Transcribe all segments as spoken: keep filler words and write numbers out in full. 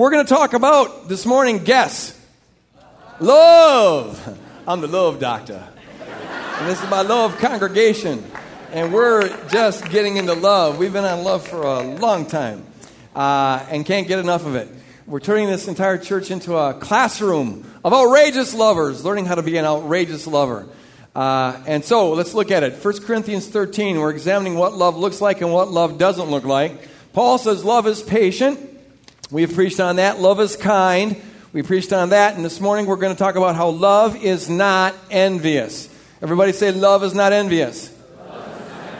We're going to talk about this morning, guess. Love. I'm the love doctor. And this is my love congregation. And we're just getting into love. We've been on love for a long time uh, and can't get enough of it. We're turning this entire church into a classroom of outrageous lovers, learning how to be an outrageous lover. Uh, and so let's look at it. First Corinthians thirteen, we're examining what love looks like and what love doesn't look like. Paul says love is patient. We've preached on that. Love is kind. We preached on that. And this morning we're going to talk about how love is not envious. Everybody say love is not envious. Love is not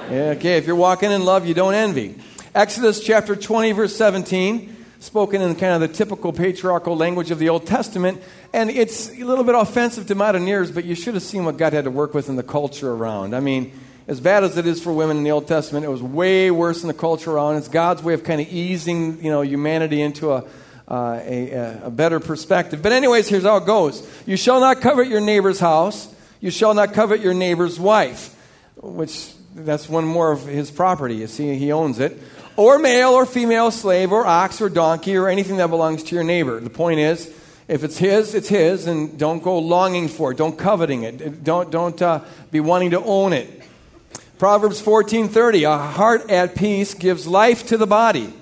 envious. Yeah, okay, if you're walking in love, you don't envy. Exodus chapter twenty, verse seventeen, spoken in kind of the typical patriarchal language of the Old Testament. And it's a little bit offensive to modern ears, but you should have seen what God had to work with in the culture around. I mean, as bad as it is for women in the Old Testament, it was way worse in the culture around. It's God's way of kind of easing, you know, humanity into a, uh, a, a better perspective. But anyways, here's how it goes. You shall not covet your neighbor's house. You shall not covet your neighbor's wife, which that's one more of his property. You see, he owns it. Or male or female slave or ox or donkey or anything that belongs to your neighbor. The point is, if it's his, it's his, and don't go longing for it. Don't coveting it. Don't, don't uh, be wanting to own it. Proverbs fourteen thirty, a heart at peace gives life to the body.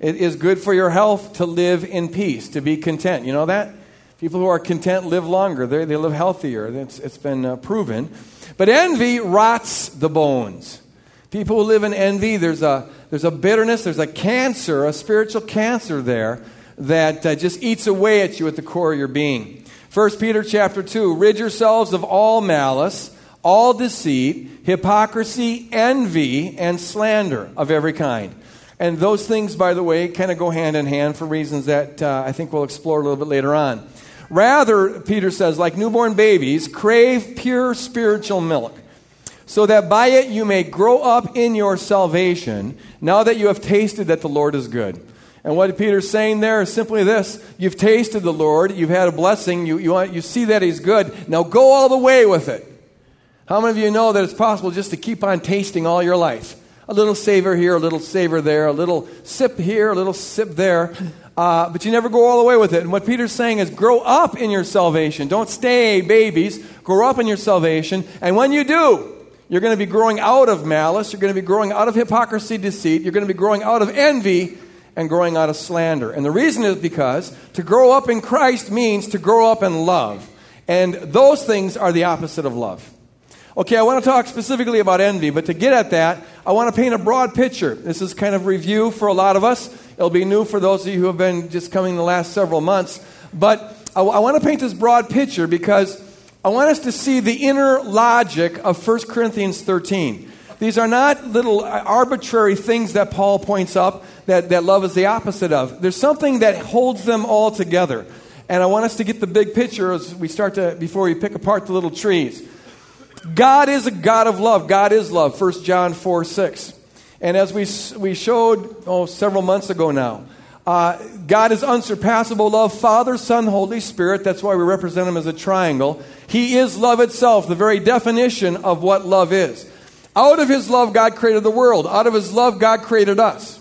It is good for your health to live in peace, to be content. You know that? People who are content live longer. They, they live healthier. It's, it's been uh, proven. But envy rots the bones. People who live in envy, there's a, there's a bitterness, there's a cancer, a spiritual cancer there that uh, just eats away at you at the core of your being. First Peter chapter two, rid yourselves of all malice, all deceit, hypocrisy, envy, and slander of every kind. And those things, by the way, kind of go hand in hand for reasons that uh, I think we'll explore a little bit later on. Rather, Peter says, like newborn babies, crave pure spiritual milk, so that by it you may grow up in your salvation, now that you have tasted that the Lord is good. And what Peter's saying there is simply this. You've tasted the Lord. You've had a blessing. You, you, want, you see that he's good. Now go all the way with it. How many of you know that it's possible just to keep on tasting all your life? A little savor here, a little savor there, a little sip here, a little sip there. Uh, but you never go all the way with it. And what Peter's saying is grow up in your salvation. Don't stay babies. Grow up in your salvation. And when you do, you're going to be growing out of malice. You're going to be growing out of hypocrisy, deceit. You're going to be growing out of envy and growing out of slander. And the reason is because to grow up in Christ means to grow up in love. And those things are the opposite of love. Okay, I want to talk specifically about envy, but to get at that, I want to paint a broad picture. This is kind of review for a lot of us. It'll be new for those of you who have been just coming the last several months. But I, I want to paint this broad picture because I want us to see the inner logic of First Corinthians thirteen. These are not little arbitrary things that Paul points up that, that love is the opposite of. There's something that holds them all together. And I want us to get the big picture as we start to, before we pick apart the little trees. God is a God of love. God is love, First John four six. And as we we showed oh, several months ago now, uh, God is unsurpassable love, Father, Son, Holy Spirit. That's why we represent him as a triangle. He is love itself, the very definition of what love is. Out of his love, God created the world. Out of his love, God created us.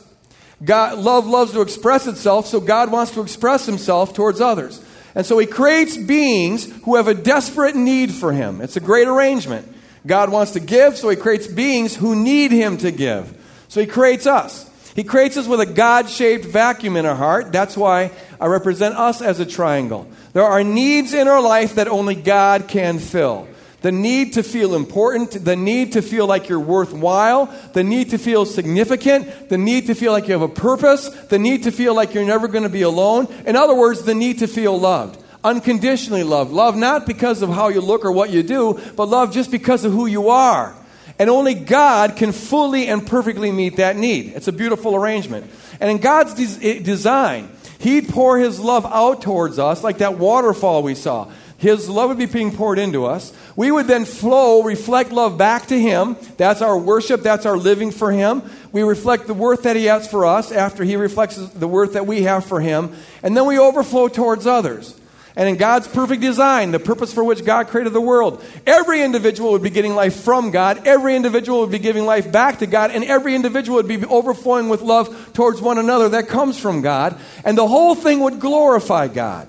God, love loves to express itself, so God wants to express himself towards others. And so he creates beings who have a desperate need for him. It's a great arrangement. God wants to give, so he creates beings who need him to give. So he creates us. He creates us with a God-shaped vacuum in our heart. That's why I represent us as a triangle. There are needs in our life that only God can fill. The need to feel important, the need to feel like you're worthwhile, the need to feel significant, the need to feel like you have a purpose, the need to feel like you're never going to be alone. In other words, the need to feel loved, unconditionally loved. Love not because of how you look or what you do, but love just because of who you are. And only God can fully and perfectly meet that need. It's a beautiful arrangement. And in God's des- design, he'd pour his love out towards us like that waterfall we saw. His love would be being poured into us. We would then flow, reflect love back to him. That's our worship. That's our living for him. We reflect the worth that he has for us after he reflects the worth that we have for him. And then we overflow towards others. And in God's perfect design, the purpose for which God created the world, every individual would be getting life from God. Every individual would be giving life back to God. And every individual would be overflowing with love towards one another that comes from God. And the whole thing would glorify God.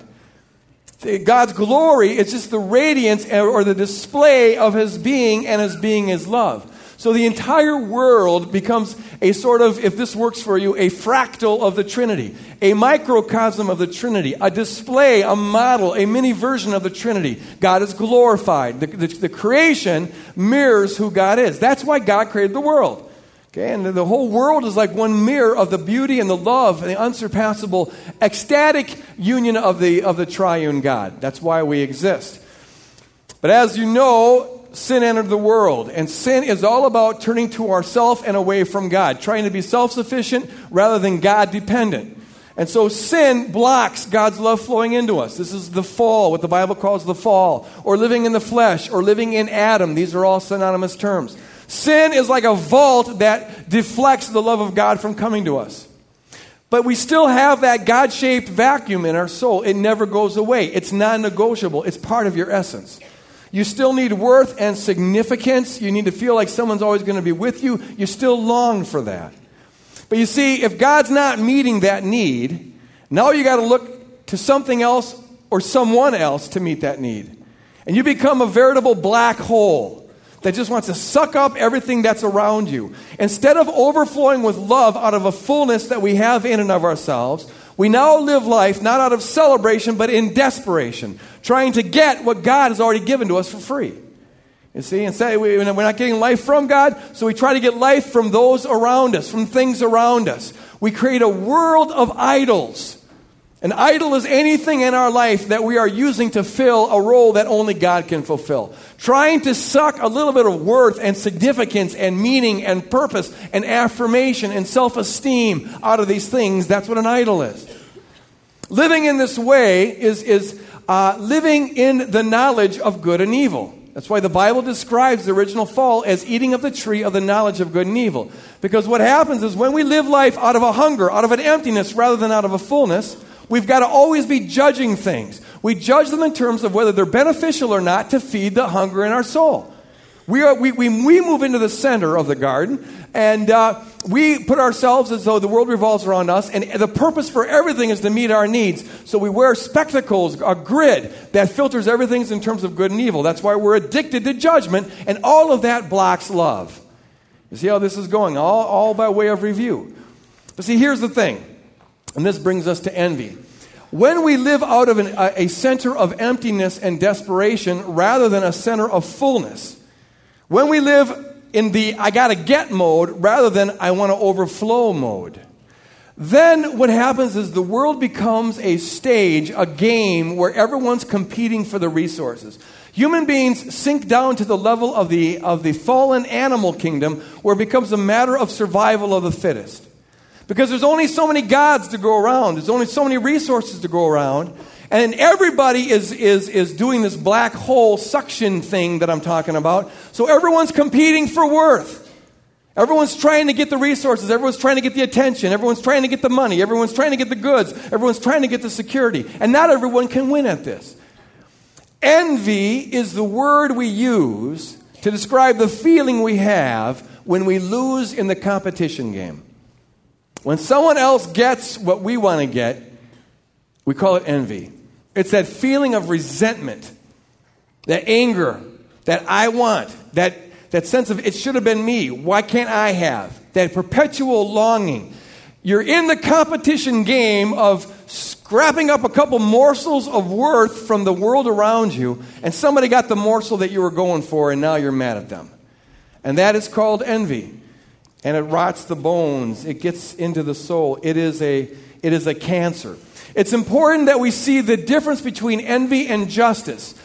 God's glory is just the radiance or the display of his being, and his being is love. So the entire world becomes a sort of, if this works for you, a fractal of the Trinity, a microcosm of the Trinity, a display, a model, a mini version of the Trinity. God is glorified. The, the, the creation mirrors who God is. That's why God created the world. Okay, and the whole world is like one mirror of the beauty and the love and the unsurpassable, ecstatic union of the of the triune God. That's why we exist. But as you know, sin entered the world, and sin is all about turning to ourselves and away from God, trying to be self-sufficient rather than God-dependent. And so sin blocks God's love flowing into us. This is the fall, what the Bible calls the fall, or living in the flesh, or living in Adam. These are all synonymous terms. Sin is like a vault that deflects the love of God from coming to us. But we still have that God-shaped vacuum in our soul. It never goes away. It's non-negotiable. It's part of your essence. You still need worth and significance. You need to feel like someone's always going to be with you. You still long for that. But you see, if God's not meeting that need, now you got to look to something else or someone else to meet that need. And you become a veritable black hole that just wants to suck up everything that's around you. Instead of overflowing with love out of a fullness that we have in and of ourselves, we now live life not out of celebration but in desperation, trying to get what God has already given to us for free. You see, instead we're not getting life from God, so we try to get life from those around us, from things around us. We create a world of idols. An idol is anything in our life that we are using to fill a role that only God can fulfill. Trying to suck a little bit of worth and significance and meaning and purpose and affirmation and self-esteem out of these things, that's what an idol is. Living in this way is, is uh, living in the knowledge of good and evil. That's why the Bible describes the original fall as eating of the tree of the knowledge of good and evil. Because what happens is when we live life out of a hunger, out of an emptiness rather than out of a fullness, we've got to always be judging things. We judge them in terms of whether they're beneficial or not to feed the hunger in our soul. We, are, we, we, we move into the center of the garden, and uh, we put ourselves as though the world revolves around us, and the purpose for everything is to meet our needs. So we wear spectacles, a grid that filters everything in terms of good and evil. That's why we're addicted to judgment, and all of that blocks love. You see how this is going, all, all by way of review. But see, here's the thing. And this brings us to envy. When we live out of an, a, a center of emptiness and desperation rather than a center of fullness, when we live in the I gotta get mode rather than I wanna overflow mode, then what happens is the world becomes a stage, a game where everyone's competing for the resources. Human beings sink down to the level of the, of the fallen animal kingdom where it becomes a matter of survival of the fittest. Because there's only so many gods to go around. There's only so many resources to go around. And everybody is, is, is doing this black hole suction thing that I'm talking about. So everyone's competing for worth. Everyone's trying to get the resources. Everyone's trying to get the attention. Everyone's trying to get the money. Everyone's trying to get the goods. Everyone's trying to get the security. And not everyone can win at this. Envy is the word we use to describe the feeling we have when we lose in the competition game. When someone else gets what we want to get, we call it envy. It's that feeling of resentment, that anger, that I want, that, that sense of it should have been me, why can't I have, that perpetual longing. You're in the competition game of scrapping up a couple morsels of worth from the world around you, and somebody got the morsel that you were going for, and now you're mad at them. And that is called envy. And it rots the bones. It gets into the soul. It is a, it is a cancer. It's important that we see the difference between envy and justice.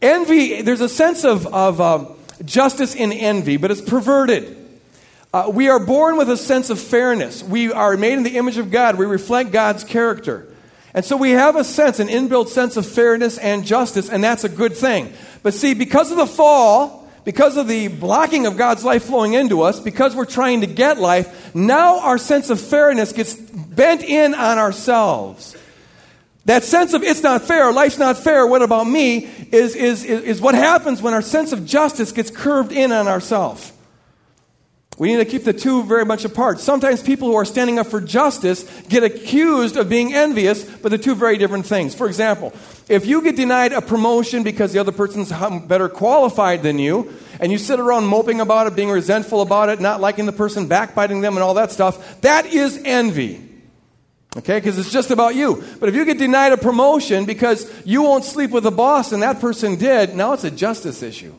Envy, there's a sense of, of uh, justice in envy, but it's perverted. Uh, we are born with a sense of fairness. We are made in the image of God. We reflect God's character. And so we have a sense, an inbuilt sense of fairness and justice, and that's a good thing. But see, because of the fall, because of the blocking of God's life flowing into us, because we're trying to get life, now our sense of fairness gets bent in on ourselves. That sense of it's not fair, life's not fair, what about me, is, is, is what happens when our sense of justice gets curved in on ourselves. We need to keep the two very much apart. Sometimes people who are standing up for justice get accused of being envious, but they're two very different things. For example, if you get denied a promotion because the other person's better qualified than you, and you sit around moping about it, being resentful about it, not liking the person, backbiting them, and all that stuff, that is envy. Okay, because it's just about you. But if you get denied a promotion because you won't sleep with the boss and that person did, now it's a justice issue.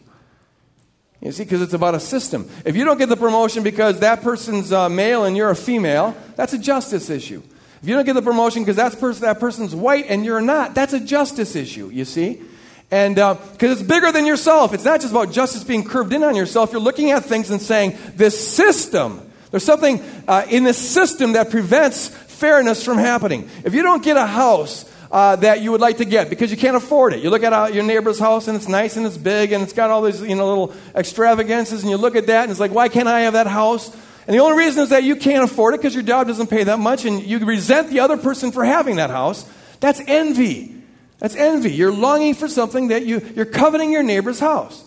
You see, because it's about a system. If you don't get the promotion because that person's uh, male and you're a female, that's a justice issue. If you don't get the promotion because that, person, that person's white and you're not, that's a justice issue, you see. And because uh, it's bigger than yourself. It's not just about justice being curved in on yourself. You're looking at things and saying, this system, there's something uh, in this system that prevents fairness from happening. If you don't get a house Uh, that you would like to get because you can't afford it. You look at uh, your neighbor's house and it's nice and it's big and it's got all these you know little extravagances, and you look at that and it's like, why can't I have that house? And the only reason is that you can't afford it because your job doesn't pay that much, and you resent the other person for having that house. That's envy. That's envy. You're longing for something that you, you're coveting your neighbor's house.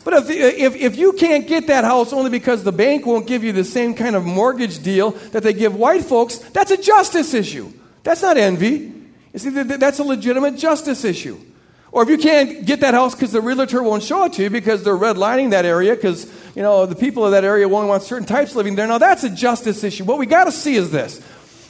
But if, if, if you can't get that house only because the bank won't give you the same kind of mortgage deal that they give white folks, that's a justice issue. That's not envy. You see, that's a legitimate justice issue. Or if you can't get that house because the realtor won't show it to you because they're redlining that area because, you know, the people of that area only want certain types living there. Now, that's a justice issue. What we got to see is this.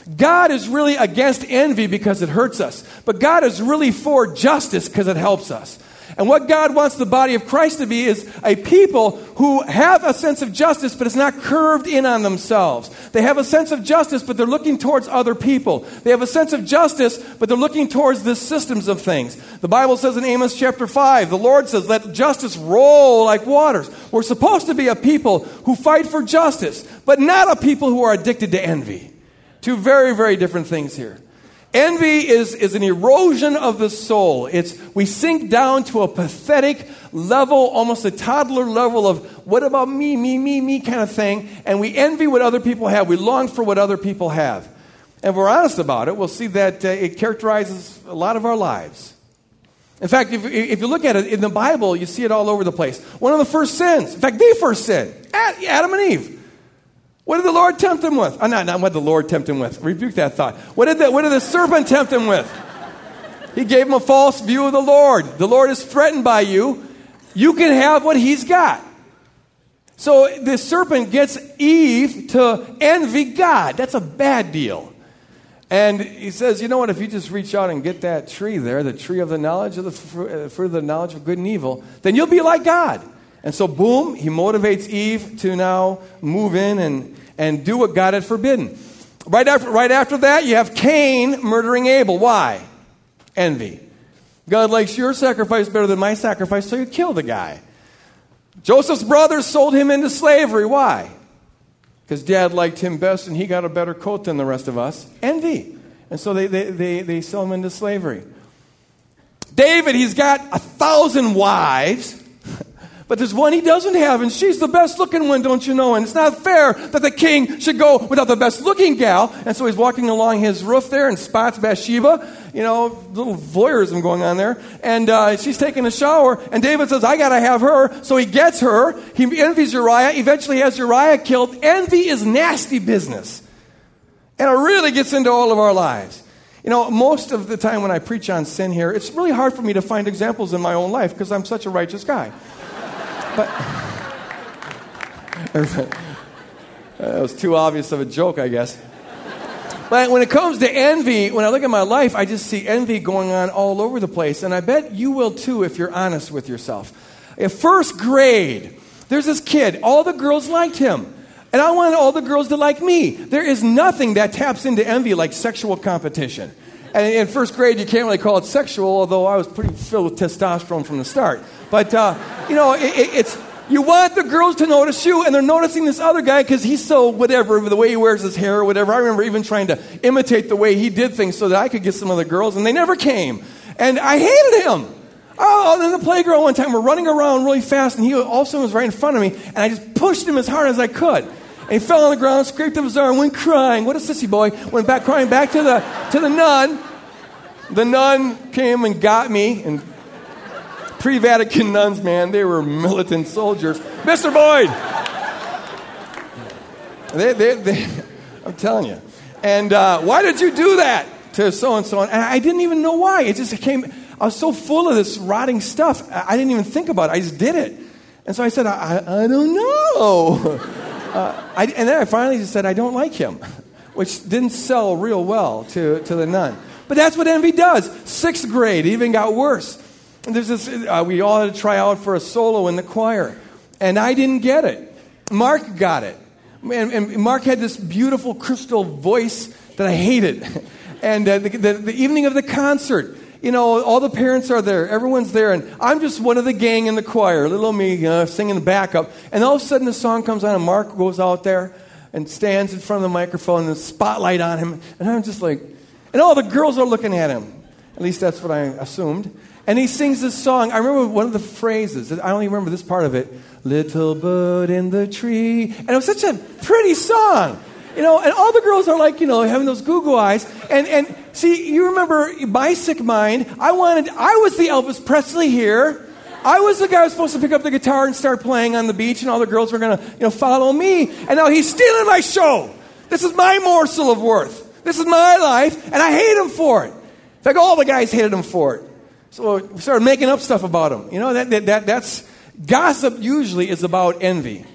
God is really against envy because it hurts us. But God is really for justice because it helps us. And what God wants the body of Christ to be is a people who have a sense of justice, but it's not curved in on themselves. They have a sense of justice, but they're looking towards other people. They have a sense of justice, but they're looking towards the systems of things. The Bible says in Amos chapter five, the Lord says, let justice roll like waters. We're supposed to be a people who fight for justice, but not a people who are addicted to envy. Two very, very different things here. Envy is, is an erosion of the soul. It's we sink down to a pathetic level, almost a toddler level of what about me, me, me, me kind of thing. And we envy what other people have. We long for what other people have. And if we're honest about it, we'll see that uh, it characterizes a lot of our lives. In fact, if, if you look at it in the Bible, you see it all over the place. One of the first sins, in fact, the first sin, Adam and Eve. What did the Lord tempt him with? Oh, no, not what the Lord tempt him with. Rebuke that thought. What did the, what did the serpent tempt him with? He gave him a false view of the Lord. The Lord is threatened by you. You can have what he's got. So the serpent gets Eve to envy God. That's a bad deal. And he says, you know what, if you just reach out and get that tree there, the tree of the knowledge of the fruit, fruit of the knowledge of good and evil, then you'll be like God. And so, boom, he motivates Eve to now move in and, and do what God had forbidden. Right after, right after that, you have Cain murdering Abel. Why? Envy. God likes your sacrifice better than my sacrifice, so you kill the guy. Joseph's brothers sold him into slavery. Why? Because dad liked him best and he got a better coat than the rest of us. Envy. And so they, they, they, they sell him into slavery. David, he's got a thousand wives. But there's one he doesn't have, and she's the best-looking one, don't you know? And it's not fair that the king should go without the best-looking gal. And so he's walking along his roof there and spots Bathsheba. You know, little voyeurism going on there. And uh, she's taking a shower, and David says, I got to have her. So he gets her. He envies Uriah, eventually has Uriah killed. Envy is nasty business. And it really gets into all of our lives. You know, most of the time when I preach on sin here, it's really hard for me to find examples in my own life because I'm such a righteous guy. But that was too obvious of a joke, I guess. But when it comes to envy, when I look at my life, I just see envy going on all over the place. And I bet you will too if you're honest with yourself. In first grade, there's this kid. All the girls liked him. And I wanted all the girls to like me. There is nothing that taps into envy like sexual competition. And in first grade, you can't really call it sexual, although I was pretty filled with testosterone from the start. But, uh, you know, it, it, it's you want the girls to notice you, and they're noticing this other guy because he's so whatever, the way he wears his hair or whatever. I remember even trying to imitate the way he did things so that I could get some of the girls, and they never came. And I hated him. Oh, in the playground one time, we're running around really fast, and he also was right in front of me, and I just pushed him as hard as I could. And he fell on the ground, scraped up his arm, went crying. What a sissy boy. Went back crying back to the to the nun. The nun came and got me, and pre-Vatican nuns, man, they were militant soldiers. Mister Boyd! They, they, they, I'm telling you. And uh, why did you do that to so-and-so? And I didn't even know why. It just came, I was so full of this rotting stuff, I didn't even think about it. I just did it. And so I said, I, I, I don't know. uh, I, and then I finally just said, I don't like him, which didn't sell real well to, to the nun. But that's what envy does. Sixth grade, it even got worse. And there's this, uh, we all had to try out for a solo in the choir. And I didn't get it. Mark got it. And, and Mark had this beautiful crystal voice that I hated. And uh, the, the, the evening of the concert, you know, all the parents are there. Everyone's there. And I'm just one of the gang in the choir, little me uh, singing the backup. And all of a sudden the song comes on and Mark goes out there and stands in front of the microphone and the spotlight on him. And I'm just like, and all the girls are looking at him. At least that's what I assumed. And he sings this song. I remember one of the phrases. I only remember this part of it. Little bird in the tree. And it was such a pretty song. You know, and all the girls are like, you know, having those goo-goo eyes. And, and see, you remember my sick mind. I wanted, I was the Elvis Presley here. I was the guy who was supposed to pick up the guitar and start playing on the beach. And all the girls were going to, you know, follow me. And now he's stealing my show. This is my morsel of worth. This is my life, and I hate him for it. In fact, all the guys hated him for it. So we started making up stuff about him. You know, that, that, that that's gossip usually is about envy.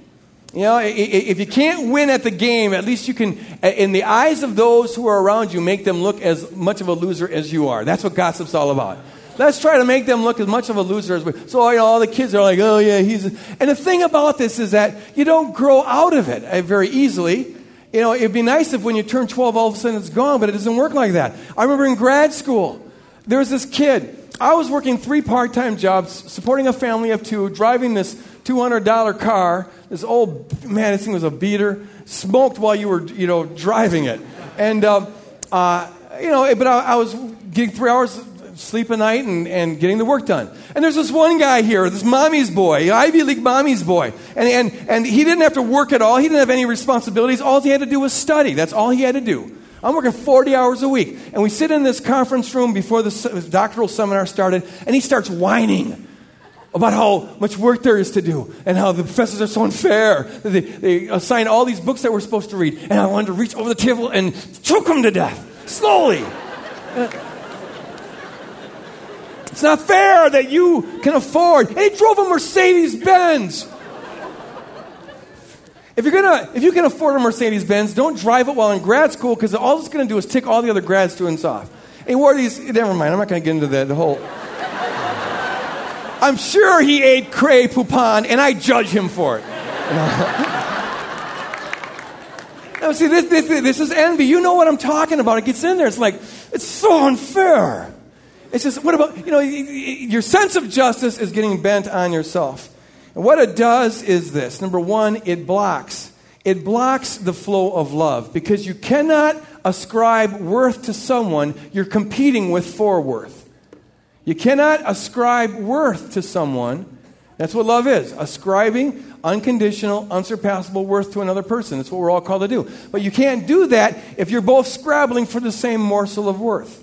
You know, if you can't win at the game, at least you can, in the eyes of those who are around you, make them look as much of a loser as you are. That's what gossip's all about. Let's try to make them look as much of a loser as we are. So you know, all the kids are like, oh, yeah, he's... A... And the thing about this is that you don't grow out of it very easily. You know, it'd be nice if when you turn twelve, all of a sudden it's gone, but it doesn't work like that. I remember in grad school, there was this kid. I was working three part-time jobs, supporting a family of two, driving this two hundred dollars car. This old, man, this thing was a beater. Smoked while you were, you know, driving it. And, uh, uh, you know, but I, I was getting three hours sleep a night and, and getting the work done. And there's this one guy here, this mommy's boy, Ivy League mommy's boy. And, and, and he didn't have to work at all. He didn't have any responsibilities. All he had to do was study. That's all he had to do. I'm working forty hours a week. And we sit in this conference room before the doctoral seminar started, and he starts whining about how much work there is to do and how the professors are so unfair. They, they assign all these books that we're supposed to read. And I wanted to reach over the table and choke him to death, slowly. uh, It's not fair that you can afford. And he drove a Mercedes-Benz. If you're gonna, if you can afford a Mercedes-Benz, don't drive it while in grad school because all it's going to do is tick all the other grad students off. And he wore these. Never mind. I'm not going to get into that. The whole. I'm sure he ate Cray Poupon, and I judge him for it. Now, see, this, this this is envy. You know what I'm talking about. It gets in there. It's like it's so unfair. It's just, what about, you know, your sense of justice is getting bent on yourself. And what it does is this. Number one, it blocks. It blocks the flow of love because you cannot ascribe worth to someone you're competing with for worth. You cannot ascribe worth to someone. That's what love is. Ascribing unconditional, unsurpassable worth to another person. That's what we're all called to do. But you can't do that if you're both scrabbling for the same morsel of worth.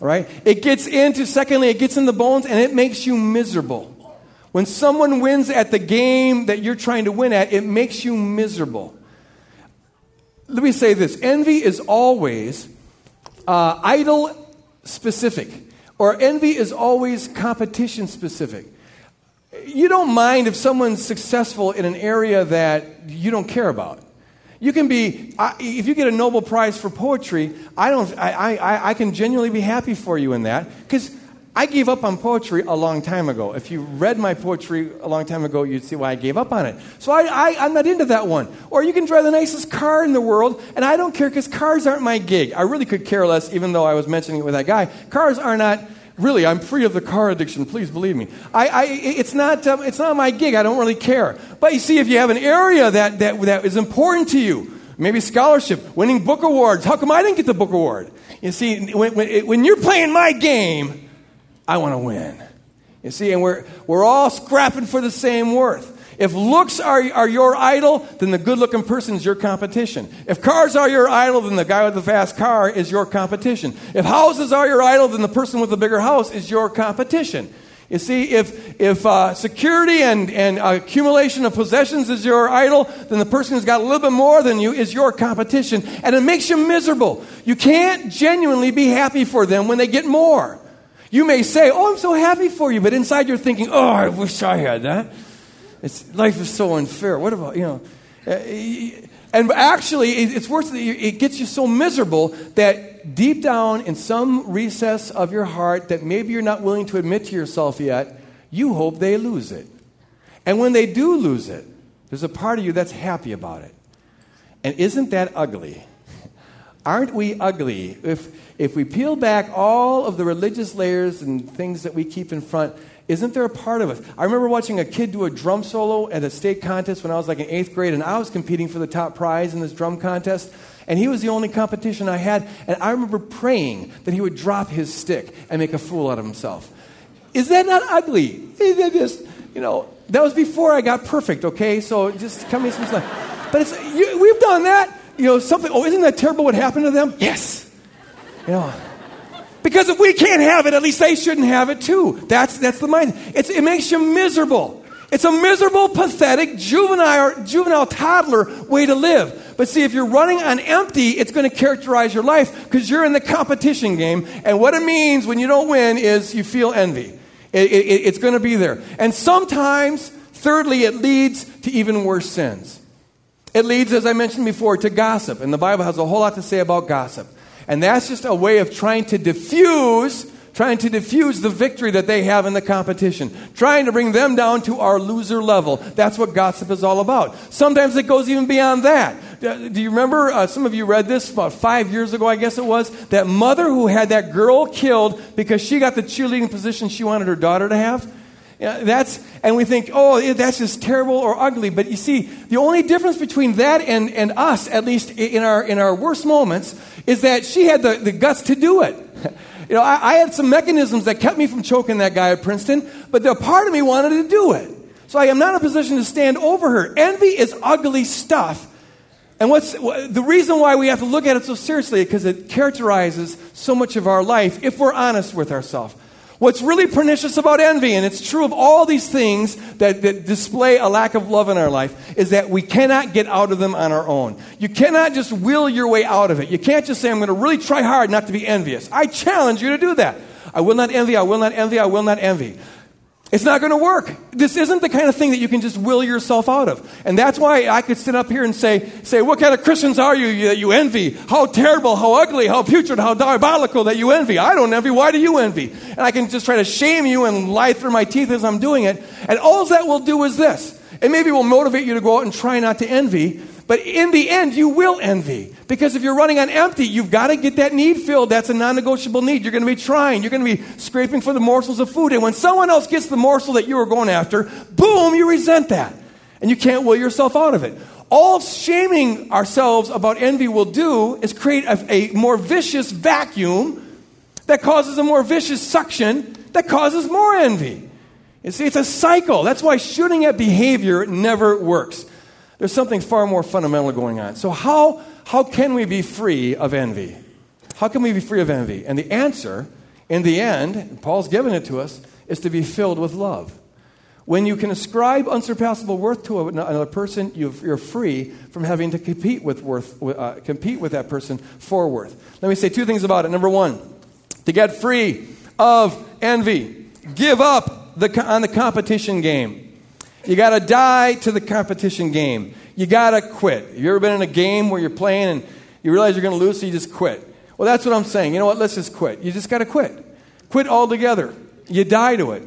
All right? It gets into, secondly, it gets in the bones and it makes you miserable. When someone wins at the game that you're trying to win at, it makes you miserable. Let me say this. Envy is always uh, idol specific, or envy is always competition specific. You don't mind if someone's successful in an area that you don't care about. You can be, if you get a Nobel Prize for poetry, I don't. I, I, I can genuinely be happy for you in that because I gave up on poetry a long time ago. If you read my poetry a long time ago, you'd see why I gave up on it. So I, I, I'm not into that one. Or you can drive the nicest car in the world, and I don't care because cars aren't my gig. I really could care less, even though I was mentioning it with that guy. Cars are not... Really, I'm free of the car addiction. Please believe me. I, I, it's not, um, it's not my gig. I don't really care. But you see, if you have an area that, that, that is important to you, maybe scholarship, winning book awards. How come I didn't get the book award? You see, when, when, when you're playing my game, I want to win. You see, and we're, we're all scrapping for the same worth. If looks are, are your idol, then the good-looking person is your competition. If cars are your idol, then the guy with the fast car is your competition. If houses are your idol, then the person with the bigger house is your competition. You see, if if uh, security and, and accumulation of possessions is your idol, then the person who's got a little bit more than you is your competition, and it makes you miserable. You can't genuinely be happy for them when they get more. You may say, oh, I'm so happy for you, but inside you're thinking, oh, I wish I had that. It's, life is so unfair. What about, you know? And actually, it's worse. It gets you so miserable that deep down in some recess of your heart that maybe you're not willing to admit to yourself yet, you hope they lose it. And when they do lose it, there's a part of you that's happy about it. And isn't that ugly? Aren't we ugly? If if we peel back all of the religious layers and things that we keep in front, isn't there a part of us? I remember watching a kid do a drum solo at a state contest when I was like in eighth grade, and I was competing for the top prize in this drum contest, and he was the only competition I had, and I remember praying that he would drop his stick and make a fool out of himself. Is that not ugly? Is that just, you know, that was before I got perfect, okay? So just come in some slack. But it's, you, we've done that. You know, something, oh, isn't that terrible what happened to them? Yes. You know. Because if we can't have it, at least they shouldn't have it too. That's that's the mind. It's, it makes you miserable. It's a miserable, pathetic, juvenile, juvenile toddler way to live. But see, if you're running on empty, it's going to characterize your life because you're in the competition game. And what it means when you don't win is you feel envy. It, it, it's going to be there. And sometimes, thirdly, it leads to even worse sins. It leads, as I mentioned before, to gossip. And the Bible has a whole lot to say about gossip. And that's just a way of trying to diffuse, trying to diffuse the victory that they have in the competition. Trying to bring them down to our loser level. That's what gossip is all about. Sometimes it goes even beyond that. Do you remember, uh, some of you read this about five years ago, I guess it was, that mother who had that girl killed because she got the cheerleading position she wanted her daughter to have? Yeah, that's, and we think, oh, that's just terrible or ugly. But you see, the only difference between that and, and us, at least in our in our worst moments, is that she had the, the guts to do it. You know, I, I had some mechanisms that kept me from choking that guy at Princeton, but the part of me wanted to do it. So I am not in a position to stand over her. Envy is ugly stuff. And what's the reason why we have to look at it so seriously is because it characterizes so much of our life if we're honest with ourselves. What's really pernicious about envy, and it's true of all these things that, that display a lack of love in our life, is that we cannot get out of them on our own. You cannot just will your way out of it. You can't just say, I'm going to really try hard not to be envious. I challenge you to do that. I will not envy, I will not envy, I will not envy. It's not going to work. This isn't the kind of thing that you can just will yourself out of. And that's why I could sit up here and say, say, what kind of Christians are you that you envy? How terrible, how ugly, how putrid, how diabolical that you envy. I don't envy. Why do you envy? And I can just try to shame you and lie through my teeth as I'm doing it. And all that will do is this. It maybe will motivate you to go out and try not to envy. But in the end, you will envy. Because if you're running on empty, you've got to get that need filled. That's a non-negotiable need. You're going to be trying. You're going to be scraping for the morsels of food. And when someone else gets the morsel that you were going after, boom, you resent that. And you can't will yourself out of it. All shaming ourselves about envy will do is create a, a more vicious vacuum that causes a more vicious suction that causes more envy. You see, it's a cycle. That's why shooting at behavior never works. There's something far more fundamental going on. So how, how can we be free of envy? How can we be free of envy? And the answer, in the end, and Paul's given it to us, is to be filled with love. When you can ascribe unsurpassable worth to another person, you're free from having to compete with worth, uh, compete with that person for worth. Let me say two things about it. Number one, to get free of envy, give up the, on the competition game. You got to die to the competition game. You got to quit. Have you ever been in a game where you're playing and you realize you're going to lose, so you just quit? Well, that's what I'm saying. You know what? Let's just quit. You just got to quit. Quit altogether. You die to it.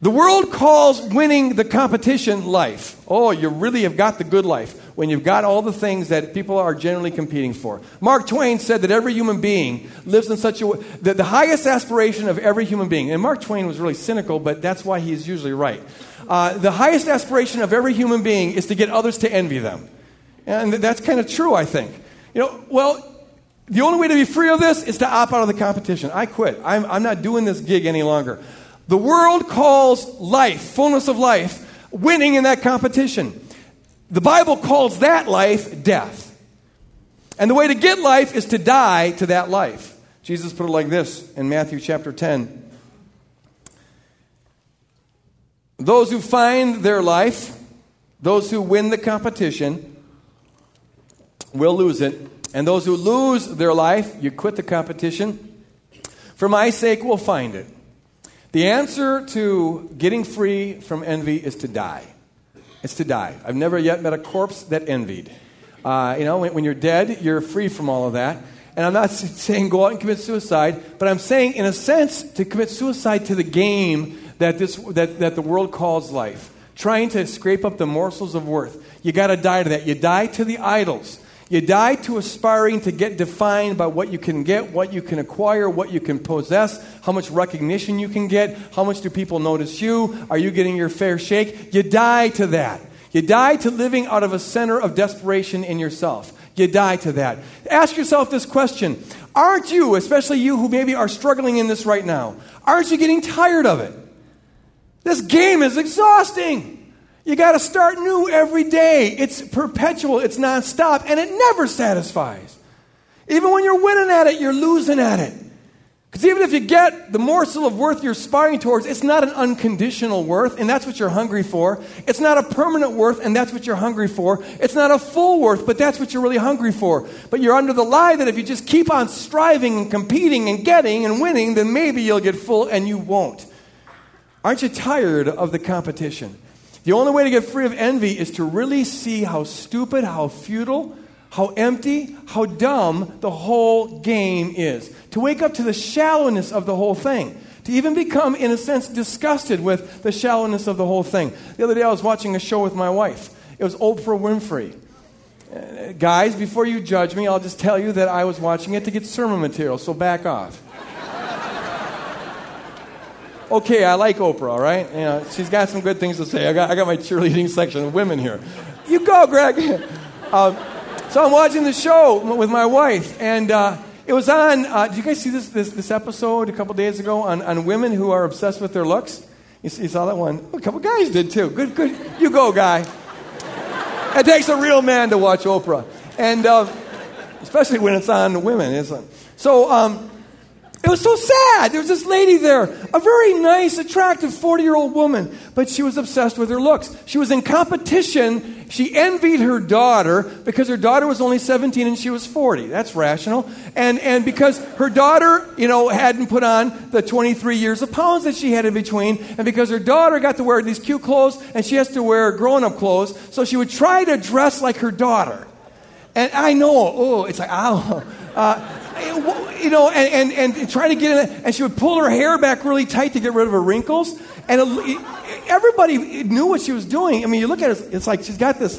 The world calls winning the competition life. Oh, you really have got the good life when you've got all the things that people are generally competing for. Mark Twain said that every human being lives in such a way, that the highest aspiration of every human being, and Mark Twain was really cynical, but that's why he's usually right. Uh, the highest aspiration of every human being is to get others to envy them. And that's kind of true, I think. You know, well, the only way to be free of this is to opt out of the competition. I quit. I'm, I'm not doing this gig any longer. The world calls life, fullness of life, winning in that competition. The Bible calls that life death. And the way to get life is to die to that life. Jesus put it like this in Matthew chapter ten. Those who find their life, those who win the competition, will lose it. And those who lose their life, you quit the competition, for my sake will find it. The answer to getting free from envy is to die. It's to die. I've never yet met a corpse that envied. Uh, you know, when, when you're dead, you're free from all of that. And I'm not saying go out and commit suicide, but I'm saying, in a sense, to commit suicide to the game that this that, that the world calls life. Trying to scrape up the morsels of worth. You got to die to that. You die to the idols. You die to aspiring to get defined by what you can get, what you can acquire, what you can possess, how much recognition you can get, how much do people notice you, are you getting your fair shake? You die to that. You die to living out of a center of desperation in yourself. You die to that. Ask yourself this question. Aren't you, especially you who maybe are struggling in this right now, aren't you getting tired of it? This game is exhausting. You got to start new every day. It's perpetual. It's nonstop. And it never satisfies. Even when you're winning at it, you're losing at it. Because even if you get the morsel of worth you're aspiring towards, it's not an unconditional worth, and that's what you're hungry for. It's not a permanent worth, and that's what you're hungry for. It's not a full worth, but that's what you're really hungry for. But you're under the lie that if you just keep on striving and competing and getting and winning, then maybe you'll get full, and you won't. Aren't you tired of the competition? The only way to get free of envy is to really see how stupid, how futile, how empty, how dumb the whole game is. To wake up to the shallowness of the whole thing. To even become, in a sense, disgusted with the shallowness of the whole thing. The other day I was watching a show with my wife. It was Oprah Winfrey. Uh, guys, before you judge me, I'll just tell you that I was watching it to get sermon material, so back off. Okay, I like Oprah, all right? You know, she's got some good things to say. I got, I got my cheerleading section of women here. You go, Greg. um, so I'm watching the show with my wife, and uh, it was on, uh, did you guys see this, this this episode a couple days ago on, on women who are obsessed with their looks? You, you saw that one? Oh, a couple guys did, too. Good, good. You go, guy. It takes a real man to watch Oprah, and uh, especially when it's on women, isn't it? So, um... It was so sad. There was this lady there, a very nice, attractive forty-year-old woman, but she was obsessed with her looks. She was in competition. She envied her daughter because her daughter was only seventeen and she was forty. That's rational. And and because her daughter, you know, hadn't put on the twenty-three years of pounds that she had in between, and because her daughter got to wear these cute clothes and she has to wear grown-up clothes, so she would try to dress like her daughter. And I know, oh, it's like, ow. Uh, You know, and, and, and try to get in it. And she would pull her hair back really tight to get rid of her wrinkles. And it, everybody knew what she was doing. I mean, you look at it, it's like she's got this,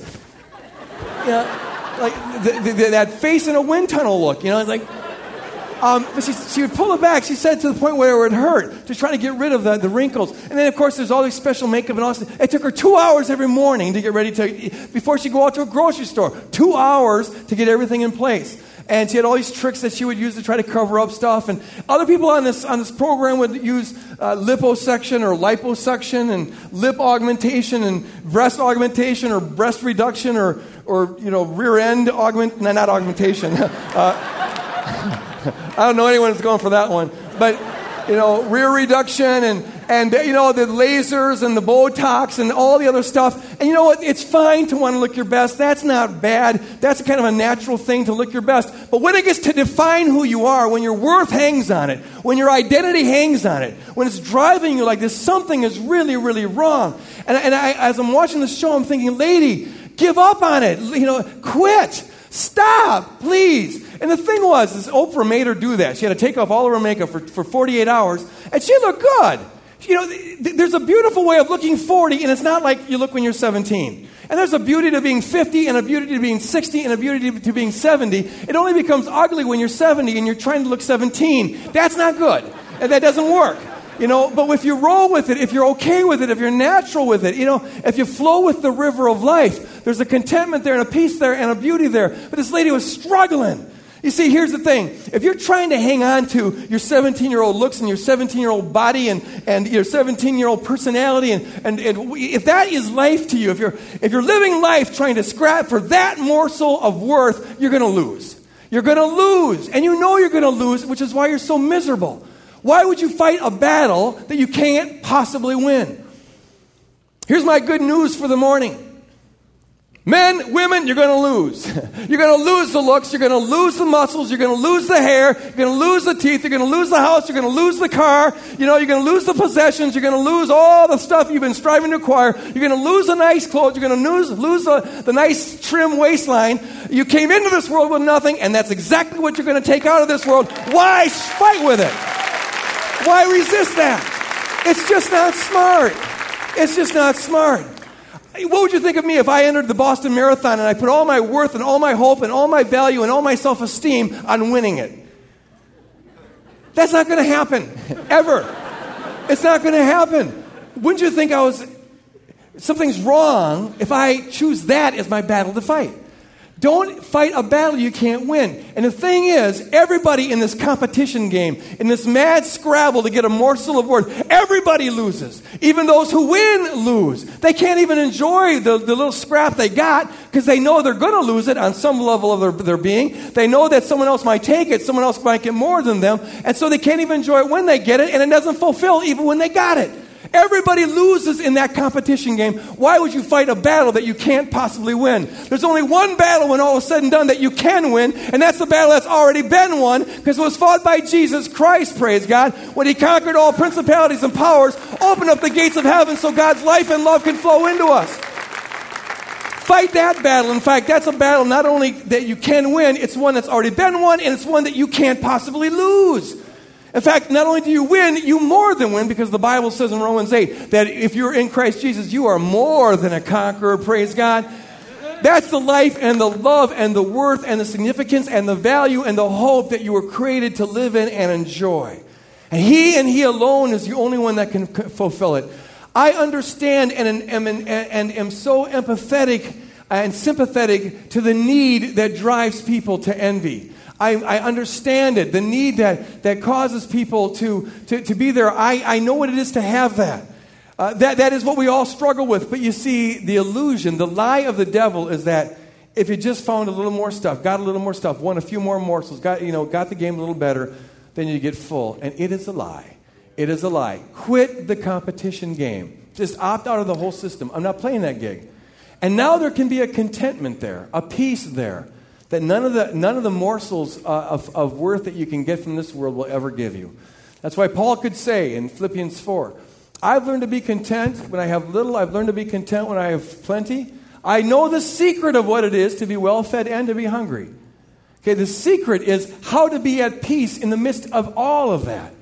you know, like the, the, that face in a wind tunnel look. You know, it's like, um, but she, she would pull it back, she said, to the point where it would hurt, to try to get rid of the, the wrinkles. And then, of course, there's all this special makeup and all this. It took her two hours every morning to get ready to, before she'd go out to a grocery store. Two hours to get everything in place. And she had all these tricks that she would use to try to cover up stuff. And other people on this on this program would use uh, liposuction or liposuction and lip augmentation and breast augmentation or breast reduction or, or you know, rear end augment. No, not augmentation. uh, I don't know anyone that's going for that one. But, you know, rear reduction and, and, you know, the lasers and the Botox and all the other stuff. And you know what? It's fine to want to look your best. That's not bad. That's kind of a natural thing to look your best. But when it gets to define who you are, when your worth hangs on it, when your identity hangs on it, when it's driving you like this, something is really, really wrong. And, and I, as I'm watching the show, I'm thinking, lady, give up on it. You know, quit. Stop, please. And the thing was, is Oprah made her do that. She had to take off all of her makeup for, for forty-eight hours, and she looked good. You know, th- there's a beautiful way of looking forty, and it's not like you look when you're seventeen. And there's a beauty to being fifty, and a beauty to being sixty, and a beauty to, to being seventy. It only becomes ugly when you're seventy and you're trying to look seventeen. That's not good, and that doesn't work. You know, but if you roll with it, if you're okay with it, if you're natural with it, you know, if you flow with the river of life, there's a contentment there and a peace there and a beauty there. But this lady was struggling. You see, here's the thing. If you're trying to hang on to your seventeen-year-old looks and your seventeen-year-old body and, and your seventeen-year-old personality, and, and, and if that is life to you, if you're, if you're living life trying to scrap for that morsel of worth, you're going to lose. You're going to lose. And you know you're going to lose, which is why you're so miserable. Why would you fight a battle that you can't possibly win? Here's my good news for the morning. Men, women, you're going to lose. You're going to lose the looks. You're going to lose the muscles. You're going to lose the hair. You're going to lose the teeth. You're going to lose the house. You're going to lose the car. You know, you're going to lose the possessions. You're going to lose all the stuff you've been striving to acquire. You're going to lose the nice clothes. You're going to lose, lose the, the nice trim waistline. You came into this world with nothing, and that's exactly what you're going to take out of this world. Why fight with it? Why resist that? It's just not smart. It's just not smart. What would you think of me if I entered the Boston Marathon and I put all my worth and all my hope and all my value and all my self-esteem on winning it? That's not going to happen, ever. It's not going to happen. Wouldn't you think I was, something's wrong if I choose that as my battle to fight? Don't fight a battle you can't win. And the thing is, everybody in this competition game, in this mad scrabble to get a morsel of worth, everybody loses. Even those who win lose. They can't even enjoy the, the little scrap they got because they know they're going to lose it on some level of their, their being. They know that someone else might take it. Someone else might get more than them. And so they can't even enjoy it when they get it, and it doesn't fulfill even when they got it. Everybody loses in that competition game. Why would you fight a battle that you can't possibly win? There's only one battle when all is said and done that you can win, and that's the battle that's already been won because it was fought by Jesus Christ, praise God, when he conquered all principalities and powers, opened up the gates of heaven so God's life and love can flow into us. Fight that battle. In fact, that's a battle not only that you can win, it's one that's already been won, and it's one that you can't possibly lose. In fact, not only do you win, you more than win, because the Bible says in Romans eight that if you're in Christ Jesus, you are more than a conqueror, praise God. That's the life and the love and the worth and the significance and the value and the hope that you were created to live in and enjoy. And he and he alone is the only one that can fulfill it. I understand and am, and, and am so empathetic and sympathetic to the need that drives people to envy. I, I understand it, the need that, that causes people to, to, to be there. I, I know what it is to have that. Uh, that. That is what we all struggle with. But you see, the illusion, the lie of the devil is that if you just found a little more stuff, got a little more stuff, won a few more morsels, got, you know, got the game a little better, then you get full. And it is a lie. It is a lie. Quit the competition game. Just opt out of the whole system. I'm not playing that gig. And now there can be a contentment there, a peace there, that none of the none of the morsels uh, of, of worth that you can get from this world will ever give you. That's why Paul could say in Philippians four, I've learned to be content when I have little. I've learned to be content when I have plenty. I know the secret of what it is to be well-fed and to be hungry. Okay, the secret is how to be at peace in the midst of all of that.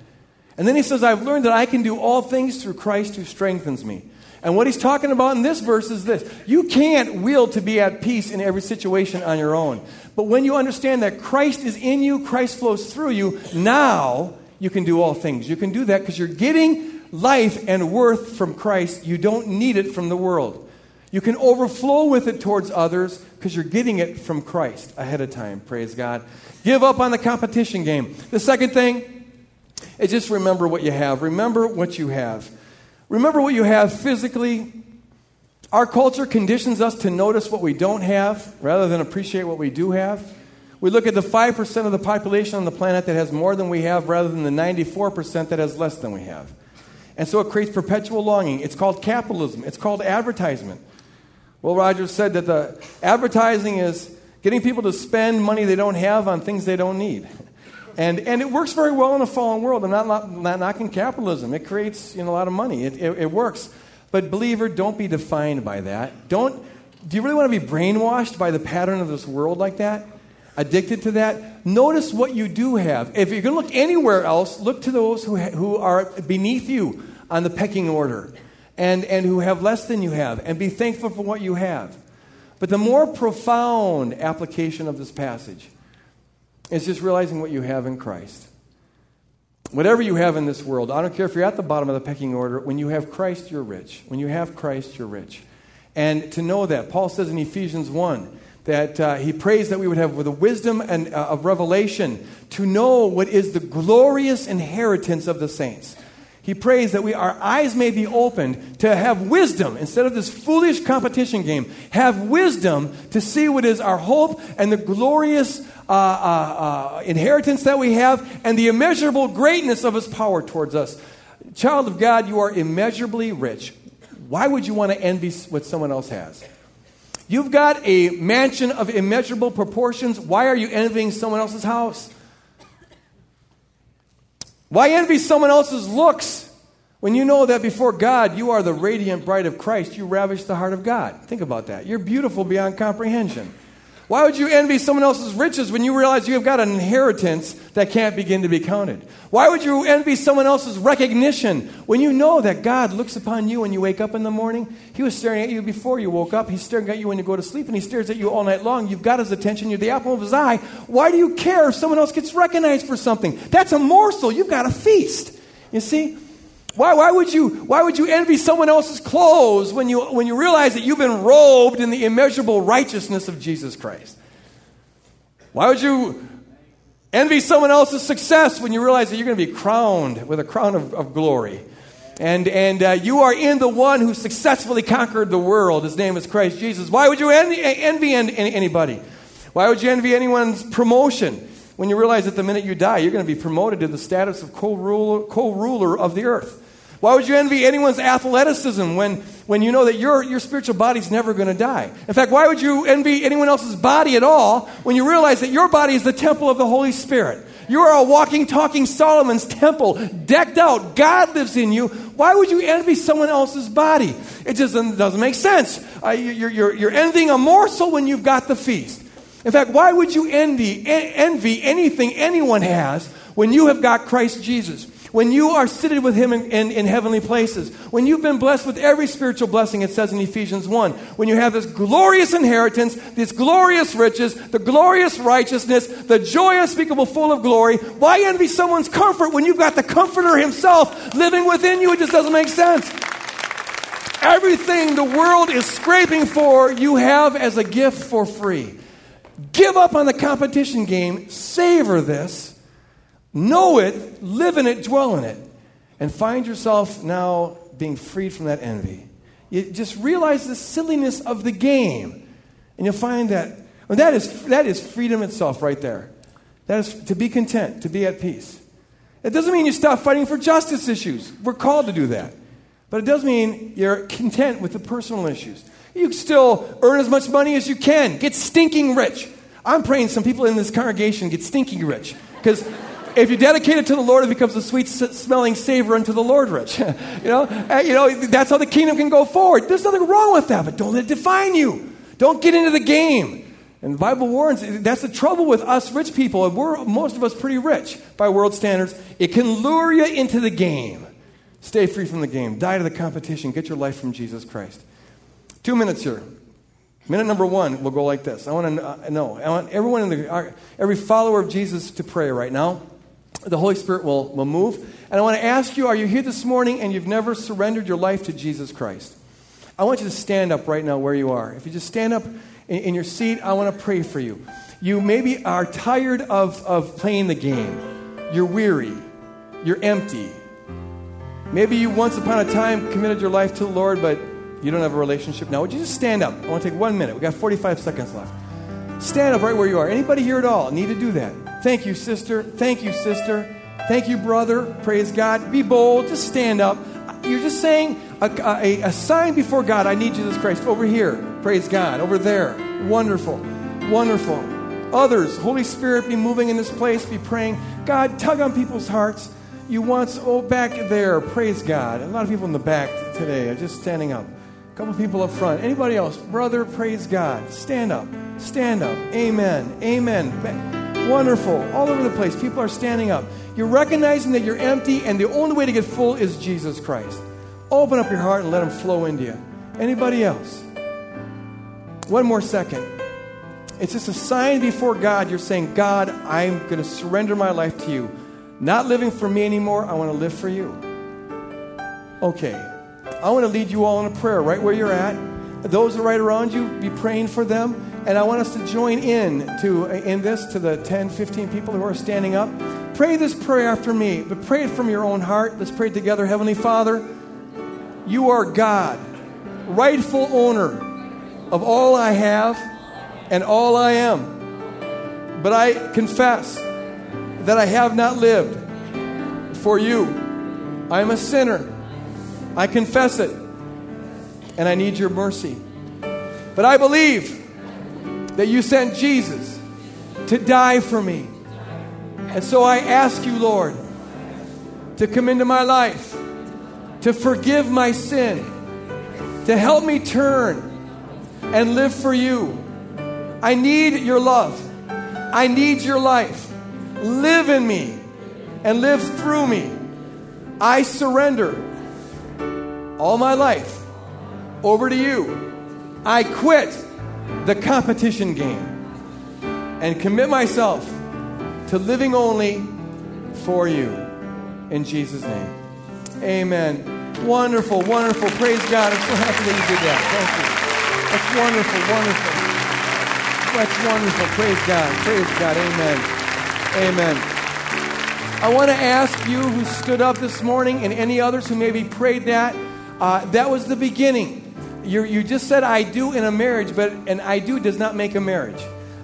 And then he says, I've learned that I can do all things through Christ who strengthens me. And what he's talking about in this verse is this. You can't will to be at peace in every situation on your own. But when you understand that Christ is in you, Christ flows through you, now you can do all things. You can do that because you're getting life and worth from Christ. You don't need it from the world. You can overflow with it towards others because you're getting it from Christ ahead of time, praise God. Give up on the competition game. The second thing is just remember what you have. Remember what you have. Remember what you have physically. Our culture conditions us to notice what we don't have rather than appreciate what we do have. We look at the five percent of the population on the planet that has more than we have rather than the ninety-four percent that has less than we have. And so it creates perpetual longing. It's called capitalism. It's called advertisement. Will Rogers said that the advertising is getting people to spend money they don't have on things they don't need. And and it works very well in a fallen world. I'm not, not, not knocking capitalism. It creates, you know, a lot of money. It, it, it works. But believer, don't be defined by that. Don't. Do you really want to be brainwashed by the pattern of this world like that? Addicted to that? Notice what you do have. If you're going to look anywhere else, look to those who ha- who are beneath you on the pecking order, and and who have less than you have, and be thankful for what you have. But the more profound application of this passage. It's just realizing what you have in Christ. Whatever you have in this world, I don't care if you're at the bottom of the pecking order, when you have Christ, you're rich. When you have Christ, you're rich. And to know that, Paul says in Ephesians one that uh, he prays that we would have the wisdom and uh, of revelation to know what is the glorious inheritance of the saints. He prays that we, our eyes may be opened to have wisdom, instead of this foolish competition game, have wisdom to see what is our hope and the glorious uh, uh, uh, inheritance that we have and the immeasurable greatness of his power towards us. Child of God, you are immeasurably rich. Why would you want to envy what someone else has? You've got a mansion of immeasurable proportions. Why are you envying someone else's house? Why envy someone else's looks when you know that before God you are the radiant bride of Christ? You ravish the heart of God. Think about that. You're beautiful beyond comprehension. Why would you envy someone else's riches when you realize you have got an inheritance that can't begin to be counted? Why would you envy someone else's recognition when you know that God looks upon you when you wake up in the morning? He was staring at you before you woke up. He's staring at you when you go to sleep, and he stares at you all night long. You've got his attention. You're the apple of his eye. Why do you care if someone else gets recognized for something? That's a morsel. You've got a feast. You see? Why, why, would you, why would you envy someone else's clothes when you, when you realize that you've been robed in the immeasurable righteousness of Jesus Christ? Why would you envy someone else's success when you realize that you're going to be crowned with a crown of, of glory? And, and uh, you are in the one who successfully conquered the world. His name is Christ Jesus. Why would you envy, envy en- anybody? Why would you envy anyone's promotion when you realize that the minute you die, you're going to be promoted to the status of co-ruler, co-ruler of the earth? Why would you envy anyone's athleticism when, when you know that your, your spiritual body's never going to die? In fact, why would you envy anyone else's body at all when you realize that your body is the temple of the Holy Spirit? You are a walking, talking Solomon's temple, decked out. God lives in you. Why would you envy someone else's body? It just doesn't make sense. Uh, you're, you're, you're envying a morsel when you've got the feast. In fact, why would you envy, en- envy anything anyone has when you have got Christ Jesus? When you are seated with him in, in, in heavenly places, when you've been blessed with every spiritual blessing, it says in Ephesians one, when you have this glorious inheritance, these glorious riches, the glorious righteousness, the joy unspeakable full of glory, why envy someone's comfort when you've got the Comforter himself living within you? It just doesn't make sense. Everything the world is scraping for, you have as a gift for free. Give up on the competition game. Savor this. Know it, live in it, dwell in it, and find yourself now being freed from that envy. You just realize the silliness of the game, and you'll find that well, that is that is freedom itself right there. That is to be content, to be at peace. It doesn't mean you stop fighting for justice issues. We're called to do that. But it does mean you're content with the personal issues. You still earn as much money as you can. Get stinking rich. I'm praying some people in this congregation get stinking rich, because if you dedicate it to the Lord, it becomes a sweet-smelling savor unto the Lord, rich. you know, and, you know, that's how the kingdom can go forward. There's nothing wrong with that, but don't let it define you. Don't get into the game. And the Bible warns, that's the trouble with us rich people, and we're most of us pretty rich by world standards. It can lure you into the game. Stay free from the game. Die to the competition. Get your life from Jesus Christ. Two minutes here. Minute number one will go like this. I want to know. I want everyone in the every follower of Jesus to pray right now. The Holy Spirit will, will move. And I want to ask you, are you here this morning and you've never surrendered your life to Jesus Christ? I want you to stand up right now where you are. If you just stand up in, in your seat, I want to pray for you. You maybe are tired of, of playing the game. You're weary. You're empty. Maybe you once upon a time committed your life to the Lord, but you don't have a relationship now. Would you just stand up? I want to take one minute. We've got forty-five seconds left. Stand up right where you are. Anybody here at all need to do that? Thank you, sister. Thank you, sister. Thank you, brother. Praise God. Be bold. Just stand up. You're just saying a, a, a sign before God, I need Jesus Christ. Over here. Praise God. Over there. Wonderful. Wonderful. Others. Holy Spirit, be moving in this place. Be praying. God, tug on people's hearts. You once, oh, back there. Praise God. A lot of people in the back today are just standing up. A couple people up front. Anybody else? Brother, praise God. Stand up. Stand up. Amen. Amen. Back. Wonderful. All over the place. People are standing up. You're recognizing that you're empty, and the only way to get full is Jesus Christ. Open up your heart and let him flow into you. Anybody else? One more second. It's just a sign before God. You're saying, God, I'm going to surrender my life to you. Not living for me anymore. I want to live for you. Okay. I want to lead you all in a prayer right where you're at. Those right around you, be praying for them. And I want us to join in to in this to the ten, fifteen people who are standing up. Pray this prayer after me, but pray it from your own heart. Let's pray it together. Heavenly Father, you are God, rightful owner of all I have and all I am. But I confess that I have not lived for you. I am a sinner. I confess it. And I need your mercy. But I believe that you sent Jesus to die for me. And so I ask you, Lord, to come into my life, to forgive my sin, to help me turn and live for you. I need your love. I need your life. Live in me and live through me. I surrender all my life over to you. I quit the competition game and commit myself to living only for you. In Jesus' name. Amen. Wonderful, wonderful. Praise God. I'm so happy that you did that. Thank you. That's wonderful, wonderful. That's wonderful. Praise God. Praise God. Amen. Amen. I want to ask you who stood up this morning and any others who maybe prayed that, uh, that was the beginning. You you just said I do in a marriage, but an I do does not make a marriage.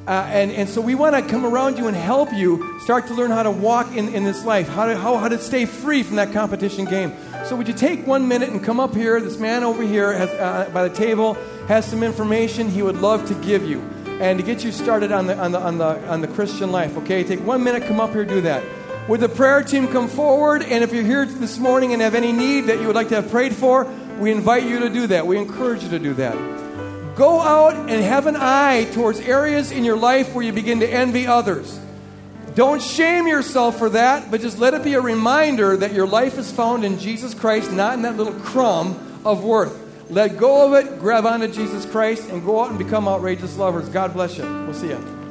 Uh, and, and so we want to come around you and help you start to learn how to walk in, in this life, how to, how, how to stay free from that competition game. So would you take one minute and come up here? This man over here has, uh, by the table has some information he would love to give you and to get you started on the, on the, on the, on the Christian life, okay? Take one minute, come up here, do that. Would the prayer team come forward? And if you're here this morning and have any need that you would like to have prayed for, we invite you to do that. We encourage you to do that. Go out and have an eye towards areas in your life where you begin to envy others. Don't shame yourself for that, but just let it be a reminder that your life is found in Jesus Christ, not in that little crumb of worth. Let go of it, grab onto Jesus Christ, and go out and become outrageous lovers. God bless you. We'll see you.